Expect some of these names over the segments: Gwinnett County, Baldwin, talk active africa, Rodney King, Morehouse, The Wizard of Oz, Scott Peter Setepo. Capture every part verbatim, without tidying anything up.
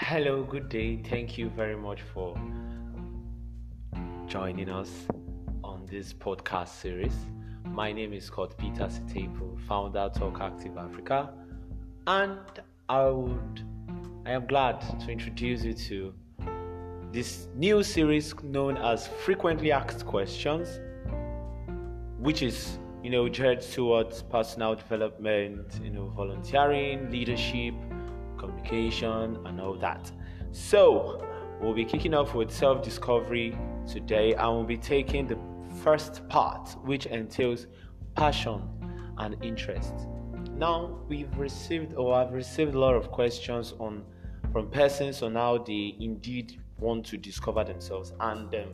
Hello, good day. Thank you very much for joining us on this podcast series. My name is Scott Peter Setepo, founder of Talk Active Africa, and I would I am glad to introduce you to this new series known as Frequently Asked Questions, which is, you know, geared towards personal development, you know, volunteering, leadership, communication, and all that. So we'll be kicking off with self-discovery today, and we'll be taking the first part, which entails passion and interest. Now, we've received or I've received a lot of questions on from persons on how they indeed want to discover themselves, and um,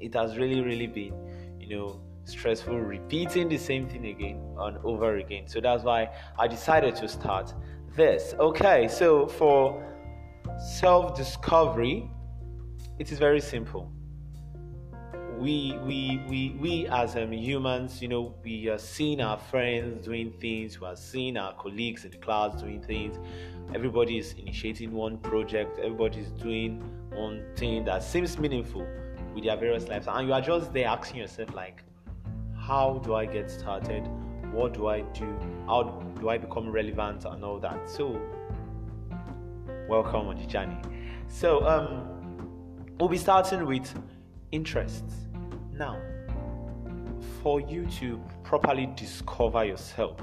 it has really really been, you know, stressful repeating the same thing again and over again. So that's why I decided to start this. Okay, so for self-discovery, it is very simple. We we we we as um, humans, you know, we are seeing our friends doing things, we are seeing our colleagues in the class doing things. Everybody is initiating one project, everybody is doing one thing that seems meaningful with their various lives, and you are just there asking yourself, like, how do I get started? What do I do? How do I become relevant and all that? So, welcome on the journey. So, um, we'll be starting with interests. Now, for you to properly discover yourself,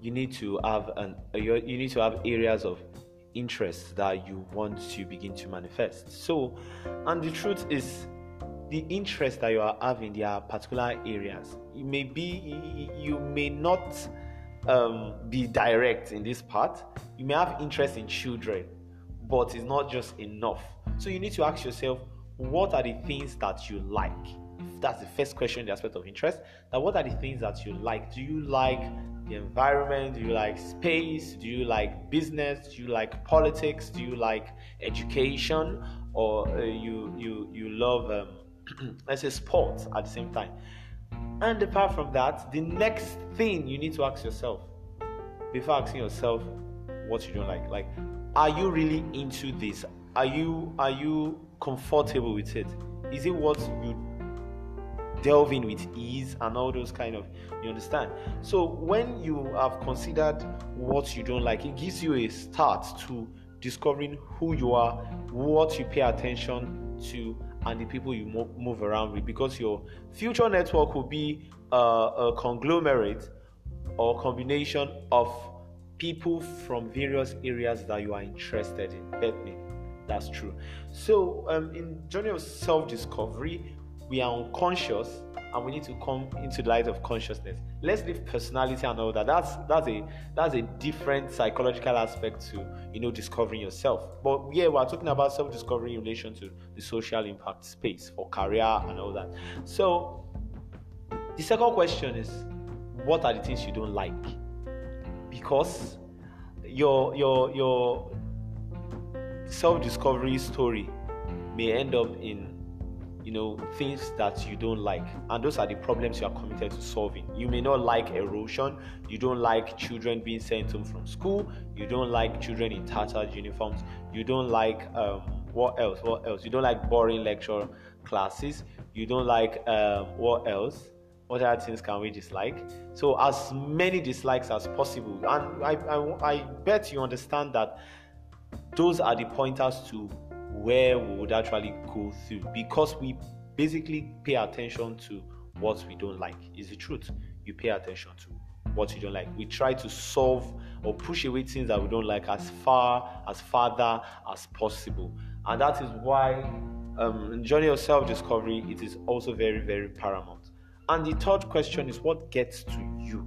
you need to have an you need to have areas of interest that you want to begin to manifest. So, and the truth is, the interest that you are having, there are particular areas. It may be, you may not um, be direct in this part. You may have interest in children, but it's not just enough. So you need to ask yourself, what are the things that you like? That's the first question, the aspect of interest. Now, what are the things that you like? Do you like the environment? Do you like space? Do you like business? Do you like politics? Do you like education? Or uh, you you you love um, let's say sports at the same time. And apart from that, the next thing you need to ask yourself before asking yourself what you don't like, like, are you really into this? Are you are you comfortable with it? Is it what you delve in with ease and all those kind of, you understand? So when you have considered what you don't like, it gives you a start to discovering who you are, what you pay attention to, and the people you mo- move around with, because your future network will be uh, a conglomerate or combination of people from various areas that you are interested in. Bet me that's true. So um, in journey of self-discovery, we are unconscious and we need to come into the light of consciousness. Let's leave personality and all that. That's that's a that's a different psychological aspect to, you know, discovering yourself. But yeah, we're talking about self-discovery in relation to the social impact space for career and all that. So the second question is, what are the things you don't like? Because your your your self-discovery story may end up in, you know, things that you don't like, and those are the problems you are committed to solving. You may not like erosion, you don't like children being sent home from school, you don't like children in tattered uniforms, you don't like um, what else, what else, you don't like boring lecture classes, you don't like um, what else, what other things can we dislike? So as many dislikes as possible, and I, I, I bet you understand that those are the pointers to where we would actually go through, because we basically pay attention to what we don't like. Is the truth. You pay attention to what you don't like. We try to solve or push away things that we don't like as far as farther as possible, and that is why um, in the journey of self-discovery, it is also very very paramount. And the third question is, what gets to you?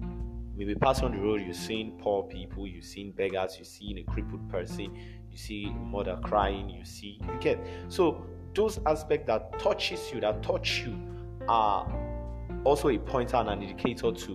Maybe pass on the road, you've seen poor people, you've seen beggars, you've seen a crippled person, you see a mother crying, you see, you get. So those aspects that touches you, that touch you, are also a pointer and an indicator to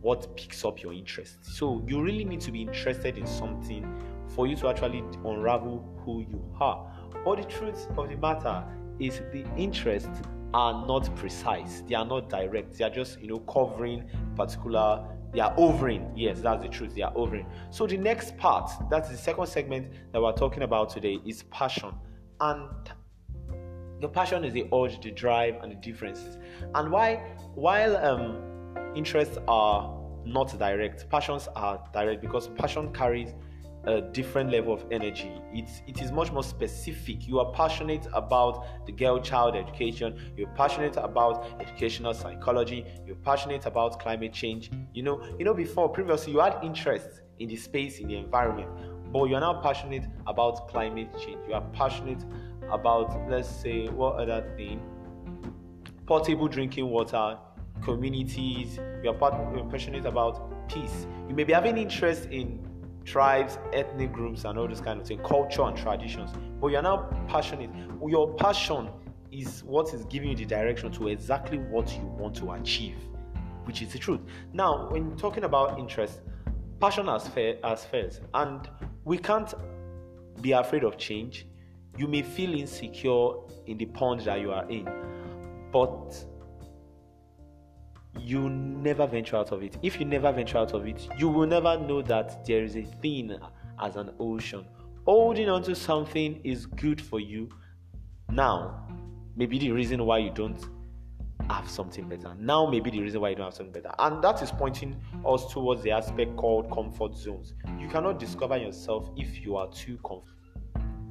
what picks up your interest. So you really need to be interested in something for you to actually unravel who you are. But the truth of the matter is, the interest are not precise. They are not direct. They are just, you know, covering particular They are overing. Yes, that's the truth. They are overing. So the next part, that's the second segment that we're talking about today, is passion. And the passion is the urge, the drive, and the differences. And why, while um, interests are not direct, passions are direct, because passion carries a different level of energy. It's it is much more specific. You are passionate about the girl child education, you're passionate about educational psychology, you're passionate about climate change. You know, you know, before, previously, you had interest in the space, in the environment, but you're now passionate about climate change. You are passionate about, let's say, what other thing? Portable drinking water, communities. You're passionate about peace. You may be having interest in tribes, ethnic groups, and all this kind of thing, culture and traditions, but you're now passionate. Your passion is what is giving you the direction to exactly what you want to achieve, which is the truth. Now, when talking about interest, passion has failed, and we can't be afraid of change. You may feel insecure in the pond that you are in, but you never venture out of it. If you never venture out of it, you will never know that there is a thing as an ocean. Holding on to something is good for you now. Maybe the reason why you don't have something better. Now maybe the reason why you don't have something better. And that is pointing us towards the aspect called comfort zones. You cannot discover yourself if you are too comfortable.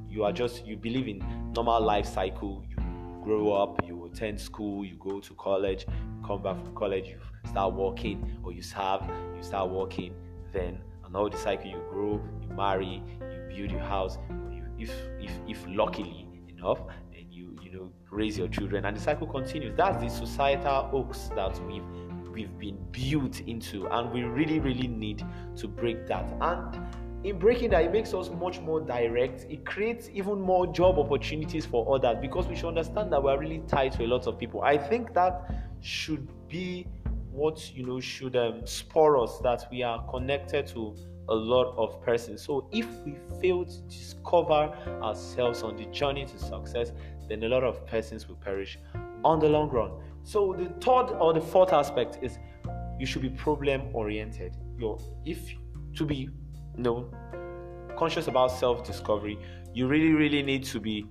You are just, you believe in normal life cycle. You grow up, you attend school, you go to college, come back from college, you start working, or you serve, you start working, then and all the cycle, you grow, you marry, you build your house, you, if if if luckily enough, then you you know raise your children, and the cycle continues. That's the societal oaks that we've we've been built into, and we really really need to break that. And in breaking that, it makes us much more direct. It creates even more job opportunities for others, because we should understand that we're really tied to a lot of people. I think that should be what, you know, should um, spur us, that we are connected to a lot of persons. So if we fail to discover ourselves on the journey to success, then a lot of persons will perish on the long run. So the third or the fourth aspect is you should be problem oriented. Your if to be No, conscious about self-discovery, you really, really need to be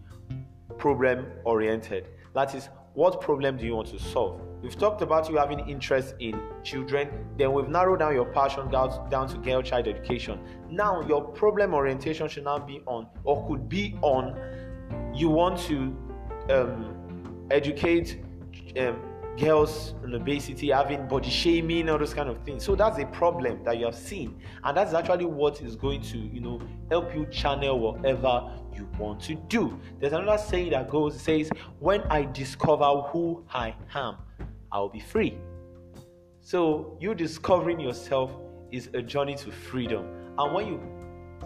problem-oriented. That is, what problem do you want to solve? We've talked about you having interest in children. Then we've narrowed down your passion down to girl-child education. Now, your problem orientation should now be on, or could be on, you want to um, educate um, girls on obesity, having body shaming, all those kind of things. So that's a problem that you have seen, and that's actually what is going to, you know, help you channel whatever you want to do. There's another saying that goes, says, when I discover who I am, I'll be free. So you discovering yourself is a journey to freedom. And when you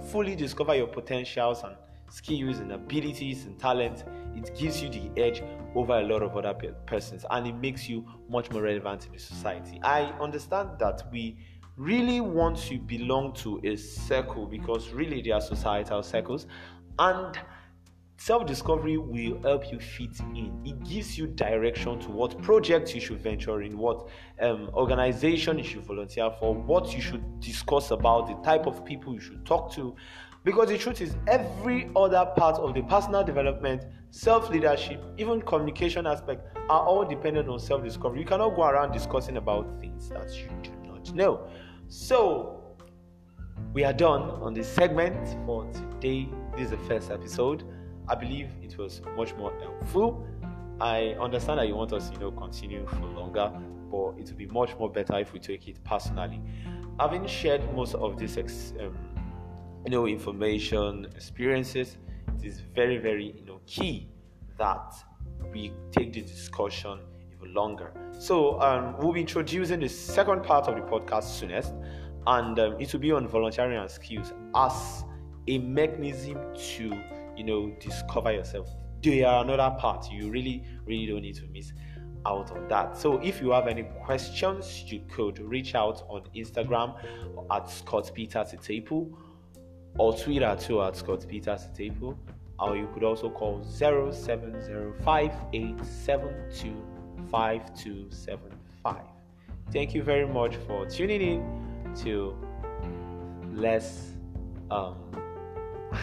fully discover your potentials and skills and abilities and talents, it gives you the edge over a lot of other pe- persons, and it makes you much more relevant in the society. I understand that we really want to belong to a circle, because really they are societal circles, and self-discovery will help you fit in. It gives you direction to what projects you should venture in, what um, organization you should volunteer for, what you should discuss about, the type of people you should talk to. Because the truth is, every other part of the personal development, self-leadership, even communication aspect, are all dependent on self-discovery. You cannot go around discussing about things that you do not know. So, we are done on this segment for today. This is the first episode. I believe it was much more helpful. I understand that you want us, you know, continue for longer, but it would be much more better if we take it personally. Having shared most of this ex- um, you know, information, experiences, it is very, very, you know, key that we take the discussion even longer. So um, we'll be introducing the second part of the podcast soonest, and um, it will be on volunteering and skills as a mechanism to, you know, discover yourself. They are another part. You really, really don't need to miss out on that. So if you have any questions, you could reach out on Instagram at Scott Peter Setepo, or Twitter too at Scott Peter Setepo, or you could also call zero seven zero five eight seven two five two seven five Thank you very much for tuning in to Let's um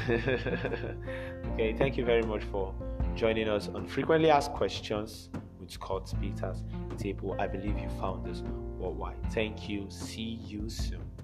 okay, thank you very much for joining us on Frequently Asked Questions with Scott Peter Setepo. I believe you found us worldwide. Thank you. See you soon.